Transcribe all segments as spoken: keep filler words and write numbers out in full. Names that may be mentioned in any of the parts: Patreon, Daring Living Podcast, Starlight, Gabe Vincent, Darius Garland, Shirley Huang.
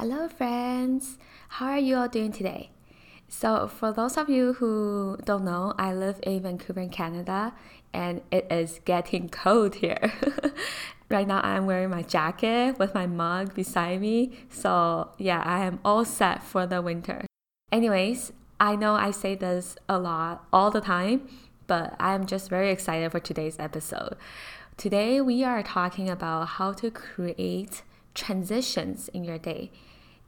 Hello friends, how are you all doing today? So for those of you who don't know, I live in Vancouver, Canada, and it is getting cold here. Right now I'm wearing my jacket with my mug beside me, so yeah, I am all set for the winter. Anyways, I know I say this a lot, all the time, but I'm just very excited for today's episode. Today we are talking about how to create transitions in your day.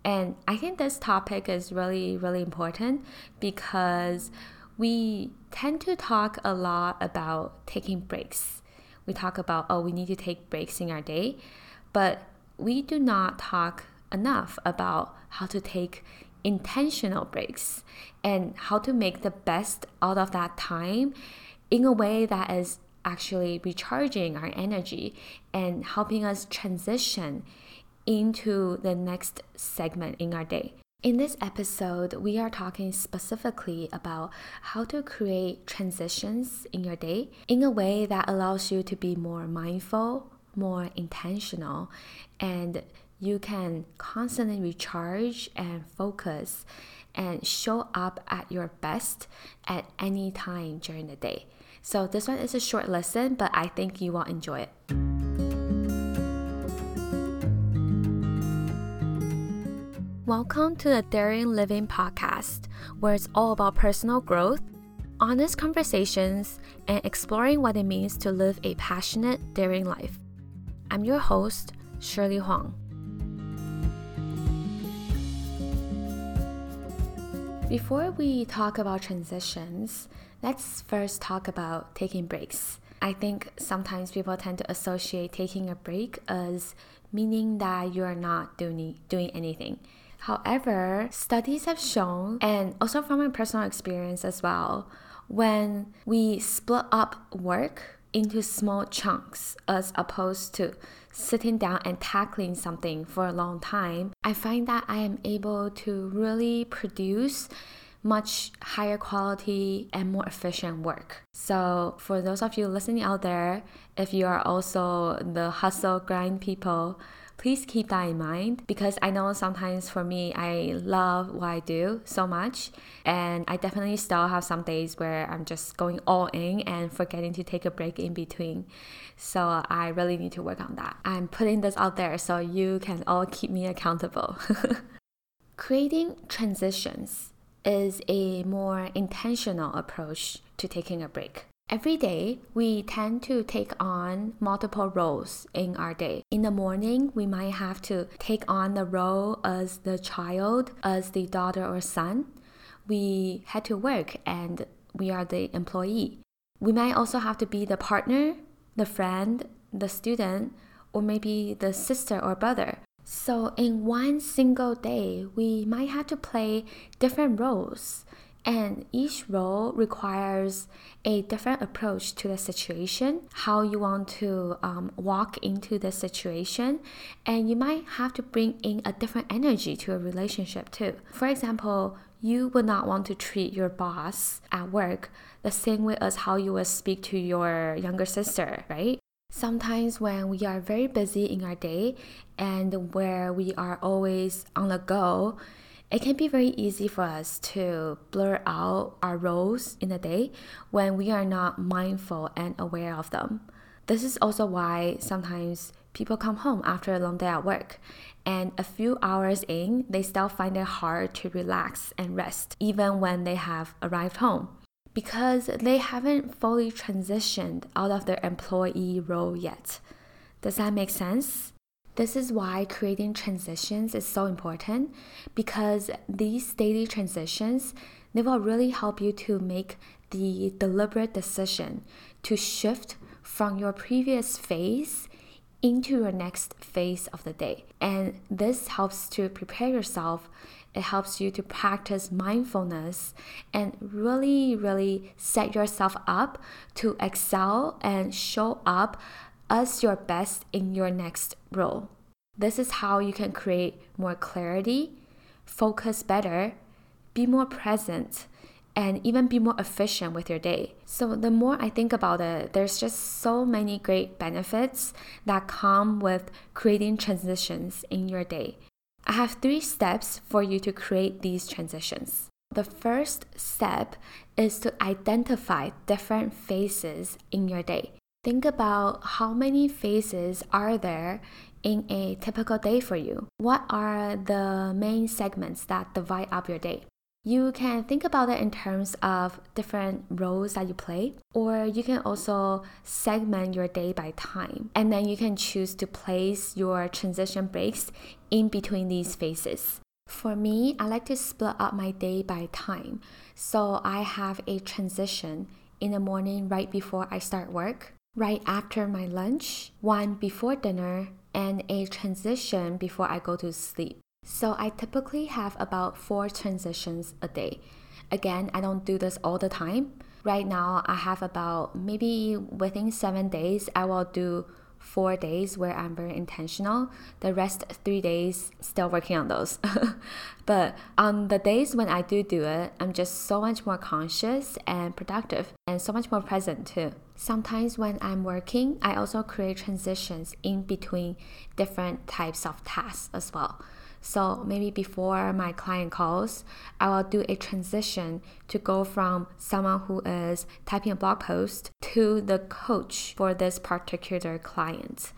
And I think this topic is really, really important because we tend to talk a lot about taking breaks. We talk about, oh, we need to take breaks in our day, but we do not talk enough about how to take intentional breaks and how to make the best out of that time in a way that is actually recharging our energy and helping us transition into the next segment in our day. In this episode, we are talking specifically about how to create transitions in your day in a way that allows you to be more mindful, more intentional, and you can constantly recharge and focus and show up at your best at any time during the day. So this one is a short lesson, but I think you will enjoy it. Welcome to the Daring Living Podcast, where it's all about personal growth, honest conversations, and exploring what it means to live a passionate, daring life. I'm your host, Shirley Huang. Before we talk about transitions, let's first talk about taking breaks. I think sometimes people tend to associate taking a break as meaning that you are not doing, doing anything. However, studies have shown, and also from my personal experience as well, when we split up work into small chunks as opposed to sitting down and tackling something for a long time, I find that I am able to really produce much higher quality and more efficient work. So for those of you listening out there, if you are also the hustle grind people, please keep that in mind, because I know sometimes for me, I love what I do so much, and I definitely still have some days where I'm just going all in and forgetting to take a break in between. So I really need to work on that. I'm putting this out there so you can all keep me accountable. Creating transitions is a more intentional approach to taking a break. Every day, we tend to take on multiple roles in our day. In the morning, we might have to take on the role as the child, as the daughter or son. We head to work and we are the employee. We might also have to be the partner, the friend, the student, or maybe the sister or brother. So in one single day, we might have to play different roles, and each role requires a different approach to the situation, how you want to um, walk into the situation, and you might have to bring in a different energy to a relationship too. For example, you would not want to treat your boss at work the same way as how you would speak to your younger sister, right? Sometimes when we are very busy in our day and where we are always on the go, it can be very easy for us to blur out our roles in the day when we are not mindful and aware of them. This is also why sometimes people come home after a long day at work, and a few hours in, they still find it hard to relax and rest, even when they have arrived home, because they haven't fully transitioned out of their employee role yet. Does that make sense? This is why creating transitions is so important, because these daily transitions, they will really help you to make the deliberate decision to shift from your previous phase into your next phase of the day. And this helps to prepare yourself. It helps you to practice mindfulness and really, really set yourself up to excel and show up as your best in your next role. This is how you can create more clarity, focus better, be more present, and even be more efficient with your day. So the more I think about it, there's just so many great benefits that come with creating transitions in your day. I have three steps for you to create these transitions. The first step is to identify different phases in your day. Think about how many phases are there in a typical day for you. What are the main segments that divide up your day? You can think about it in terms of different roles that you play, or you can also segment your day by time, and then you can choose to place your transition breaks in between these phases. For me, I like to split up my day by time, so I have a transition in the morning right before I start work, right after my lunch, one before dinner, and a transition before I go to sleep. So I typically have about four transitions a day. Again, I don't do this all the time. Right now, I have about maybe within seven days, I will do four days where I'm very intentional. The rest three days, still working on those. But on the days when I do do it, I'm just so much more conscious and productive and so much more present too. Sometimes when I'm working, I also create transitions in between different types of tasks as well. So maybe before my client calls, I will do a transition to go from someone who is typing a blog post to the coach for this particular client.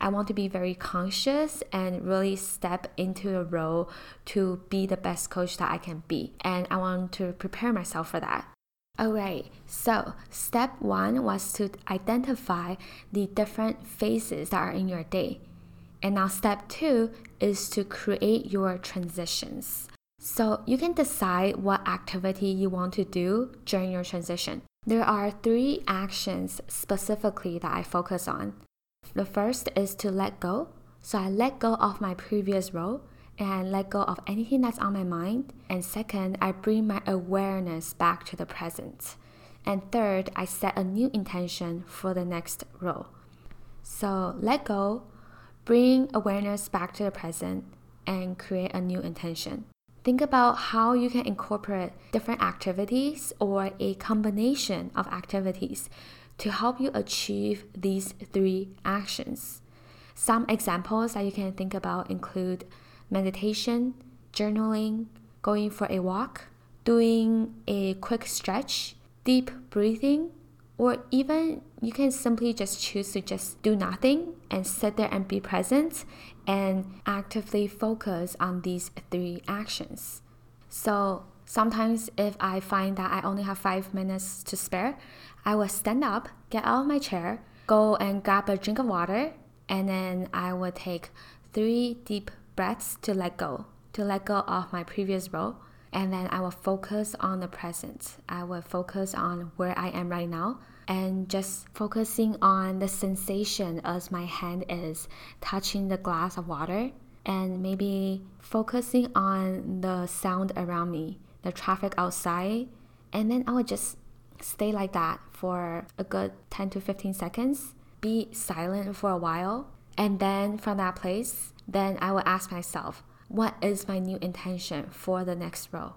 I want to be very conscious and really step into a role to be the best coach that I can be. And I want to prepare myself for that. Alright, so step one was to identify the different phases that are in your day. And now step two is to create your transitions. So you can decide what activity you want to do during your transition. There are three actions specifically that I focus on. The first is to let go. So I let go of my previous role and I let go of anything that's on my mind. And second, I bring my awareness back to the present. And third, I set a new intention for the next role. So let go, bring awareness back to the present, and create a new intention. Think about how you can incorporate different activities or a combination of activities to help you achieve these three actions. Some examples that you can think about include meditation, journaling, going for a walk, doing a quick stretch, deep breathing, or even you can simply just choose to just do nothing and sit there and be present and actively focus on these three actions. So sometimes if I find that I only have five minutes to spare, I will stand up, get out of my chair, go and grab a drink of water, and then I will take three deep breaths to let go, to let go of my previous role. And then I will focus on the present. I will focus on where I am right now and just focusing on the sensation as my hand is touching the glass of water and maybe focusing on the sound around me, the traffic outside. And then I will just stay like that for a good ten to fifteen seconds, be silent for a while. And then from that place, then I will ask myself, what is my new intention for the next role?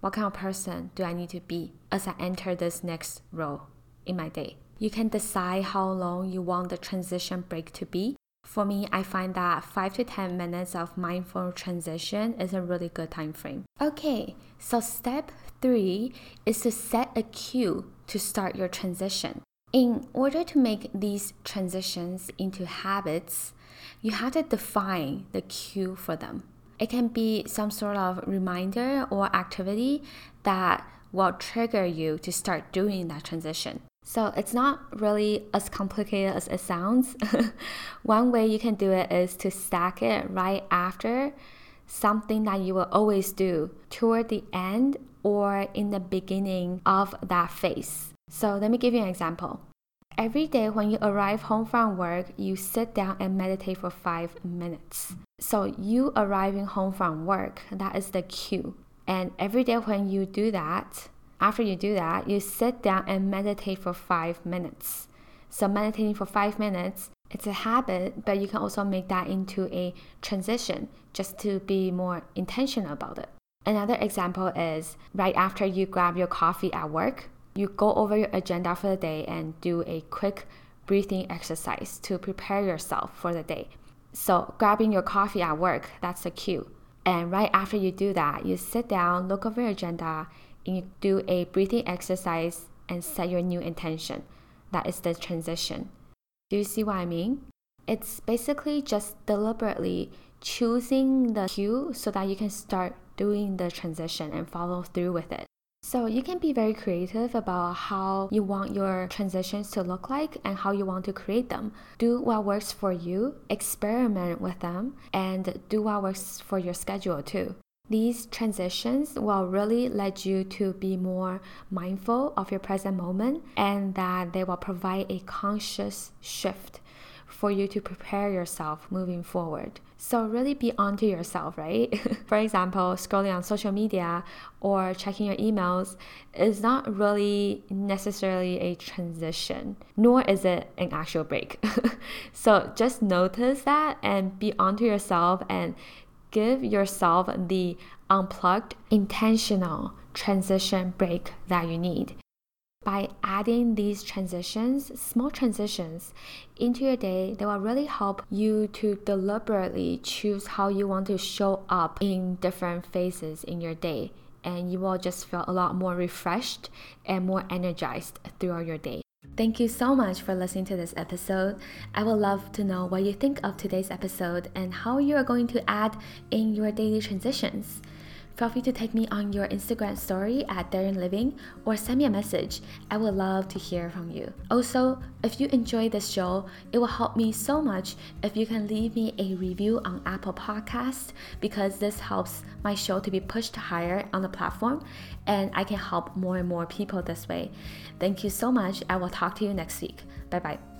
What kind of person do I need to be as I enter this next role in my day? You can decide how long you want the transition break to be. For me, I find that five to ten minutes of mindful transition is a really good time frame. Okay, so step three is to set a cue to start your transition. In order to make these transitions into habits, you have to define the cue for them. It can be some sort of reminder or activity that will trigger you to start doing that transition. So it's not really as complicated as it sounds. One way you can do it is to stack it right after something that you will always do toward the end or in the beginning of that phase. So let me give you an example. Every day when you arrive home from work, you sit down and meditate for five minutes. So you arriving home from work, that is the cue. And every day when you do that, after you do that, you sit down and meditate for five minutes. So meditating for five minutes, it's a habit, but you can also make that into a transition just to be more intentional about it. Another example is right after you grab your coffee at work, you go over your agenda for the day and do a quick breathing exercise to prepare yourself for the day. So grabbing your coffee at work, that's the cue. And right after you do that, you sit down, look over your agenda, and you do a breathing exercise and set your new intention. That is the transition. Do you see what I mean? It's basically just deliberately choosing the cue so that you can start doing the transition and follow through with it. So you can be very creative about how you want your transitions to look like and how you want to create them. Do what works for you, experiment with them, and do what works for your schedule too. These transitions will really let you to be more mindful of your present moment, and that they will provide a conscious shift for you to prepare yourself moving forward. So really be onto yourself, right? For example, scrolling on social media or checking your emails is not really necessarily a transition, nor is it an actual break. So just notice that and be onto yourself and give yourself the unplugged, intentional transition break that you need. By adding these transitions, small transitions, into your day, they will really help you to deliberately choose how you want to show up in different phases in your day. And you will just feel a lot more refreshed and more energized throughout your day. Thank you so much for listening to this episode. I would love to know what you think of today's episode and how you are going to add in your daily transitions. Feel free to take me on your Instagram story at Daring Living or send me a message. I would love to hear from you. Also, if you enjoy this show, it will help me so much if you can leave me a review on Apple Podcasts, because this helps my show to be pushed higher on the platform and I can help more and more people this way. Thank you so much. I will talk to you next week. Bye bye.